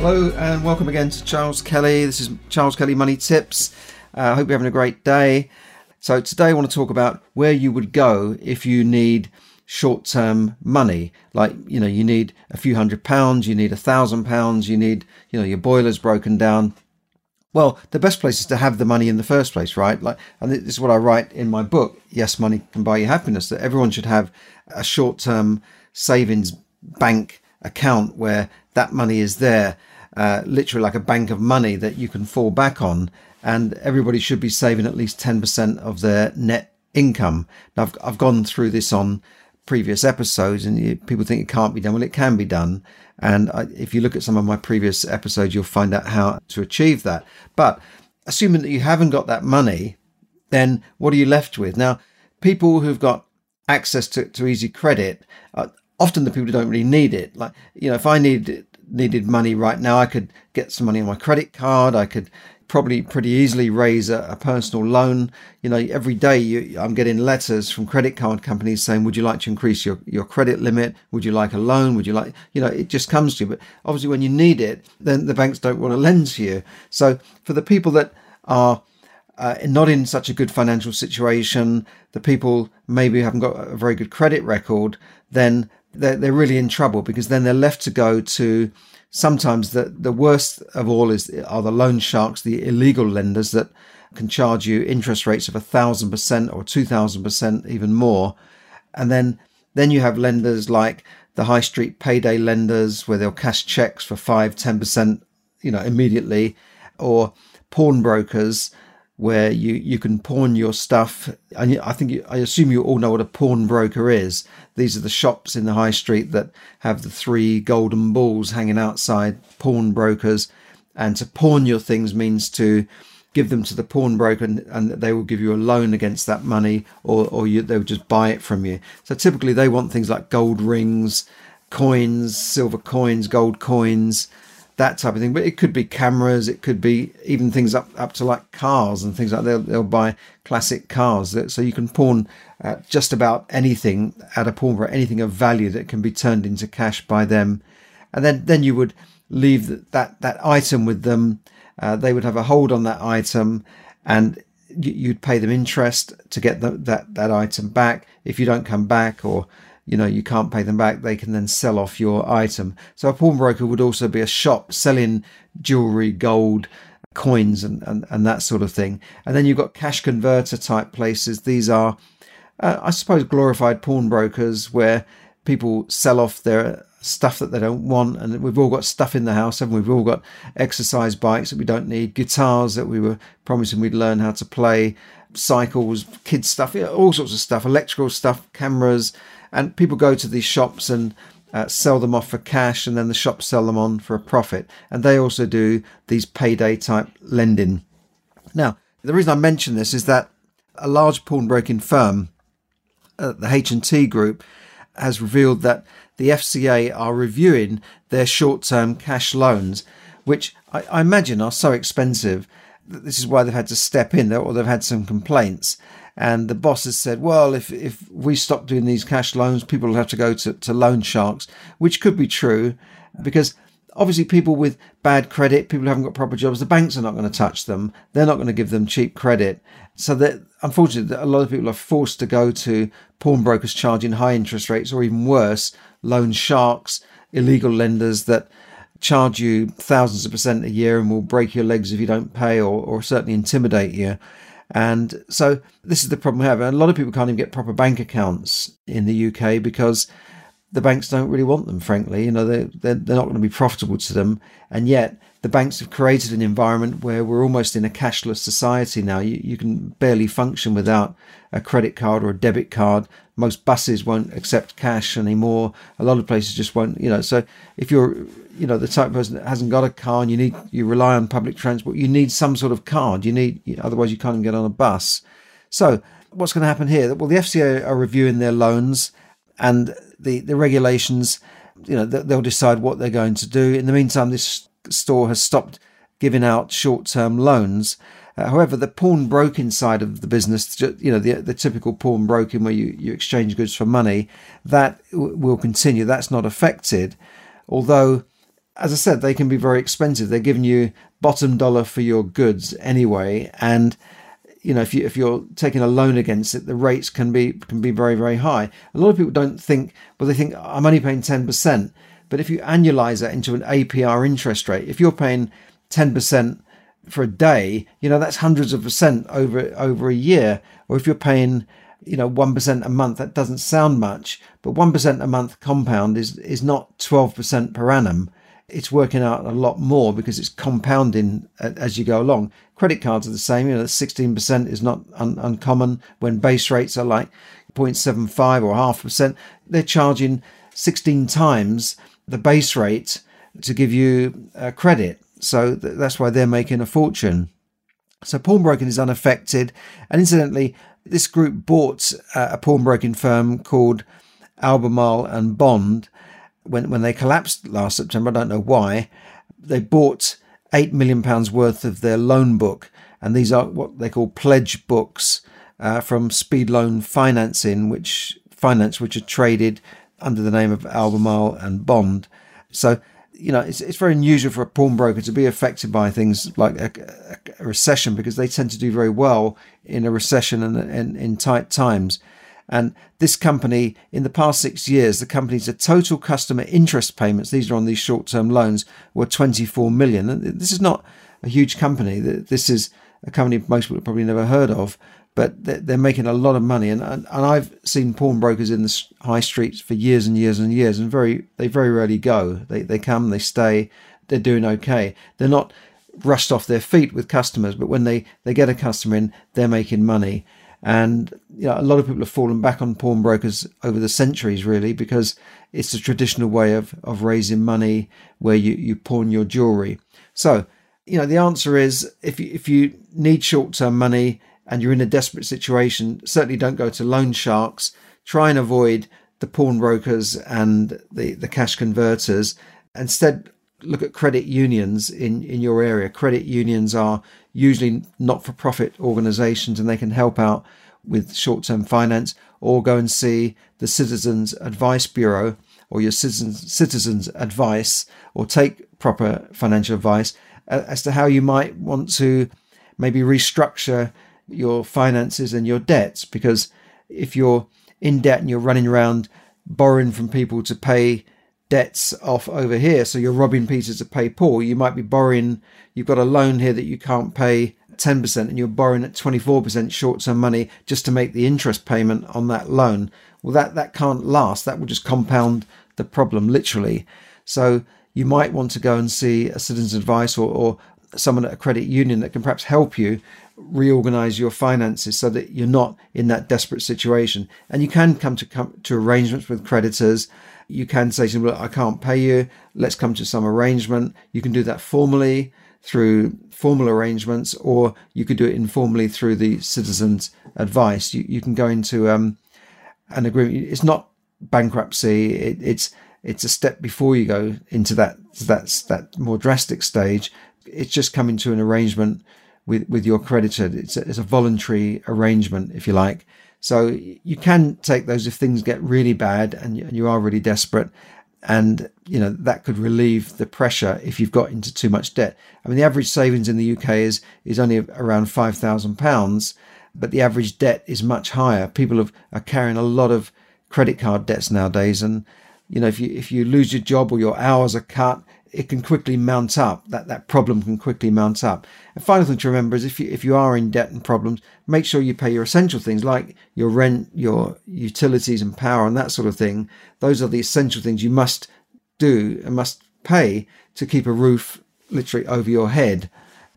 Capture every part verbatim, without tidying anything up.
Hello and welcome again to Charles Kelly. This is Charles Kelly Money Tips. I uh, hope you're having a great day. So today I want to talk about where you would go if you need short-term money. Like, you know, you need a few hundred pounds, you need a thousand pounds, you need, you know, your boiler's broken down. Well, the best place is to have the money in the first place, right? Like, and this is what I write in my book, Yes, Money Can Buy You Happiness, that everyone should have a short-term savings bank account where that money is there, uh, literally like a bank of money that you can fall back on, and everybody should be saving at least ten percent of their net income. Now, I've, I've gone through this on previous episodes, and you, people think it can't be done. Well, it can be done, and I, if you look at some of my previous episodes, you'll find out how to achieve that. But assuming that you haven't got that money, then what are you left with? Now, people who've got access to, to easy credit, uh, often the people who don't really need it. Like, you know, if I need needed money right now, I could get some money on my credit card. I could probably pretty easily raise a, a personal loan. You know, every day you, I'm getting letters from credit card companies saying, would you like to increase your, your credit limit? Would you like a loan? Would you like, you know, it just comes to you. But obviously when you need it, then the banks don't want to lend to you. So for the people that are Uh, not in such a good financial situation, the people maybe haven't got a very good credit record, then they're, they're really in trouble, because then they're left to go to sometimes the, the worst of all is are the loan sharks, the illegal lenders that can charge you interest rates of a thousand percent or two thousand percent, even more. And then then you have lenders like the high street payday lenders, where they'll cash checks for five, ten percent, you know, immediately, or pawnbrokers, where you, you can pawn your stuff. And I think, you, I assume you all know what a pawnbroker is. These are the shops in the high street that have the three golden balls hanging outside, pawnbrokers. And to pawn your things means to give them to the pawnbroker, and, and they will give you a loan against that money, or, or you, they'll just buy it from you. So typically they want things like gold rings, coins, silver coins, gold coins, that type of thing. But it could be cameras, it could be even things up up to like cars and things like that. They'll, they'll buy classic cars. So you can pawn uh, just about anything at a pawnbroker, anything of value that can be turned into cash by them. And then, then you would leave that, that, that item with them. Uh, they would have a hold on that item, and you'd pay them interest to get the, that, that item back. If you don't come back, or you know, you can't pay them back, they can then sell off your item. So a pawnbroker would also be a shop selling jewelry, gold, coins, and, and, and that sort of thing. And then you've got cash converter type places. These are, uh, I suppose, glorified pawnbrokers, where people sell off their stuff that they don't want. And we've all got stuff in the house, haven't we? We've all got exercise bikes that we don't need, guitars that we were promising we'd learn how to play, cycles, kids stuff, you know, all sorts of stuff, electrical stuff, cameras. And people go to these shops and uh, sell them off for cash, and then the shops sell them on for a profit. And they also do these payday type lending. Now, the reason I mention this is that a large pawnbroking firm, uh, the H and T Group, has revealed that the F C A are reviewing their short-term cash loans, which I, I imagine are so expensive that this is why they've had to step in, or they've had some complaints. And the boss has said, well, if, if we stop doing these cash loans, people will have to go to, to loan sharks, which could be true, because obviously people with bad credit, people who haven't got proper jobs, the banks are not going to touch them. They're not going to give them cheap credit. So that, unfortunately, a lot of people are forced to go to pawnbrokers charging high interest rates, or even worse, loan sharks, illegal lenders that charge you thousands of percent a year and will break your legs if you don't pay, or, or certainly intimidate you. And so this is the problem we have. And a lot of people can't even get proper bank accounts in the U K because the banks don't really want them, frankly. You know, they're, they're, they're not going to be profitable to them. And yet the banks have created an environment where we're almost in a cashless society now. You, you can barely function without a credit card or a debit card. Most buses won't accept cash anymore. A lot of places just won't, you know. So if you're, you know, the type of person that hasn't got a car and you need, you rely on public transport, you need some sort of card. You need, otherwise you can't even get on a bus. So what's going to happen here? Well, the F C A are reviewing their loans and the, the regulations, you know, they'll decide what they're going to do. In the meantime, this store has stopped giving out short-term loans. Uh, however, the pawnbroking side of the business, you know, the, the typical pawnbroking where you, you exchange goods for money, that w- will continue. That's not affected. Although, as I said, they can be very expensive. They're giving you bottom dollar for your goods anyway. And, you know, if, you, if you're taking a loan against it, the rates can be can be very, very high. A lot of people don't think, well, they think, I'm only paying ten percent. But if you annualize that into an A P R interest rate, if you're paying ten percent for a day, you know, that's hundreds of percent over over a year. Or if you're paying, you know, one percent a month, that doesn't sound much, but one percent a month compound is is not twelve percent per annum. It's working out a lot more because it's compounding as you go along. Credit cards are the same, you know, sixteen percent is not un- uncommon when base rates are like zero point seven five or half percent. They're charging sixteen times the base rate to give you uh, credit. So th- that's why they're making a fortune. So pawnbroking is unaffected. And incidentally, this group bought uh, a pawnbroking firm called Albemarle and Bond when, when they collapsed last September. I don't know why. They bought eight million pounds worth of their loan book. And these are what they call pledge books uh, from Speed Loan Financing, which finance, which are traded under the name of Albemarle and Bond. So, you know, it's it's very unusual for a pawnbroker to be affected by things like a, a recession, because they tend to do very well in a recession and, and in tight times. And this company, in the past six years, the company's total customer interest payments, these are on these short-term loans, were twenty-four million. And this is not a huge company. This is a company most people have probably never heard of, but they're, they're making a lot of money. And, and and I've seen pawnbrokers in the high streets for years and years and years, and very they very rarely go. They they come, they stay, they're doing okay. They're not rushed off their feet with customers, but when they, they get a customer in, they're making money. And you know, a lot of people have fallen back on pawnbrokers over the centuries, really, because it's a traditional way of, of raising money where you, you pawn your jewellery. So, you know, the answer is if you, if you need short-term money and you're in a desperate situation, certainly don't go to loan sharks. Try and avoid the pawnbrokers and the, the cash converters. Instead, look at credit unions in, in your area. Credit unions are usually not-for-profit organisations, and they can help out with short-term finance, or go and see the Citizens Advice Bureau or your citizens, citizens advice, or take proper financial advice as to how you might want to maybe restructure your finances and your debts. Because if you're in debt and you're running around borrowing from people to pay debts off over here, so you're robbing Peter to pay Paul, you might be borrowing, you've got a loan here that you can't pay ten percent and you're borrowing at twenty-four percent short-term money just to make the interest payment on that loan. Well, that, that can't last. That will just compound the problem, literally. So you might want to go and see a citizen's advice or, or someone at a credit union that can perhaps help you reorganize your finances so that you're not in that desperate situation. And you can come to come to arrangements with creditors. You can say to them, look, I can't pay you. Let's come to some arrangement. You can do that formally through formal arrangements, or you could do it informally through the citizen's advice. You you can go into um, an agreement. It's not bankruptcy. It, it's it's a step before you go into that that's that more drastic stage. It's just coming to an arrangement with, with your creditor. It's a, it's a voluntary arrangement, if you like. So you can take those if things get really bad and you, and you are really desperate. And, you know, that could relieve the pressure if you've got into too much debt. I mean, the average savings in the U K is, is only around five thousand pounds, but the average debt is much higher. People have, are carrying a lot of credit card debts nowadays. And, you know, if you, if you lose your job or your hours are cut, it can quickly mount up. That that problem can quickly mount up. The final thing to remember is if you if you are in debt and problems, make sure you pay your essential things like your rent, your utilities and power and that sort of thing. Those are the essential things you must do and must pay to keep a roof literally over your head.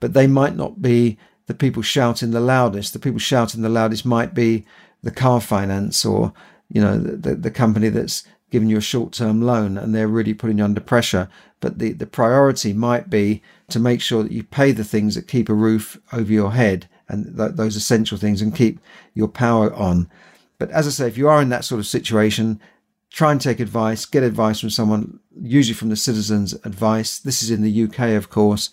But they might not be the people shouting the loudest. The people shouting the loudest might be the car finance or you know, the, the company that's giving you a short-term loan and they're really putting you under pressure. But the, the priority might be to make sure that you pay the things that keep a roof over your head and th- those essential things, and keep your power on. But as I say, if you are in that sort of situation, try and take advice, get advice from someone, usually from the Citizens Advice. This is in the U K, of course.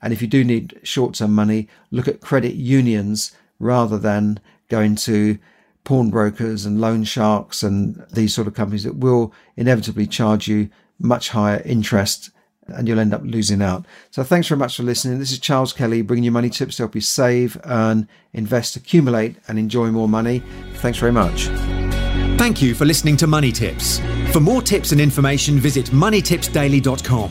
And if you do need short-term money, look at credit unions rather than going to pawnbrokers and loan sharks and these sort of companies that will inevitably charge you much higher interest, and you'll end up losing out. So thanks very much for listening. This is Charles Kelly bringing you money tips to help you save, earn, invest, accumulate, and enjoy more money. Thanks very much. Thank you for listening to Money Tips. For more tips and information, visit money tips daily dot com.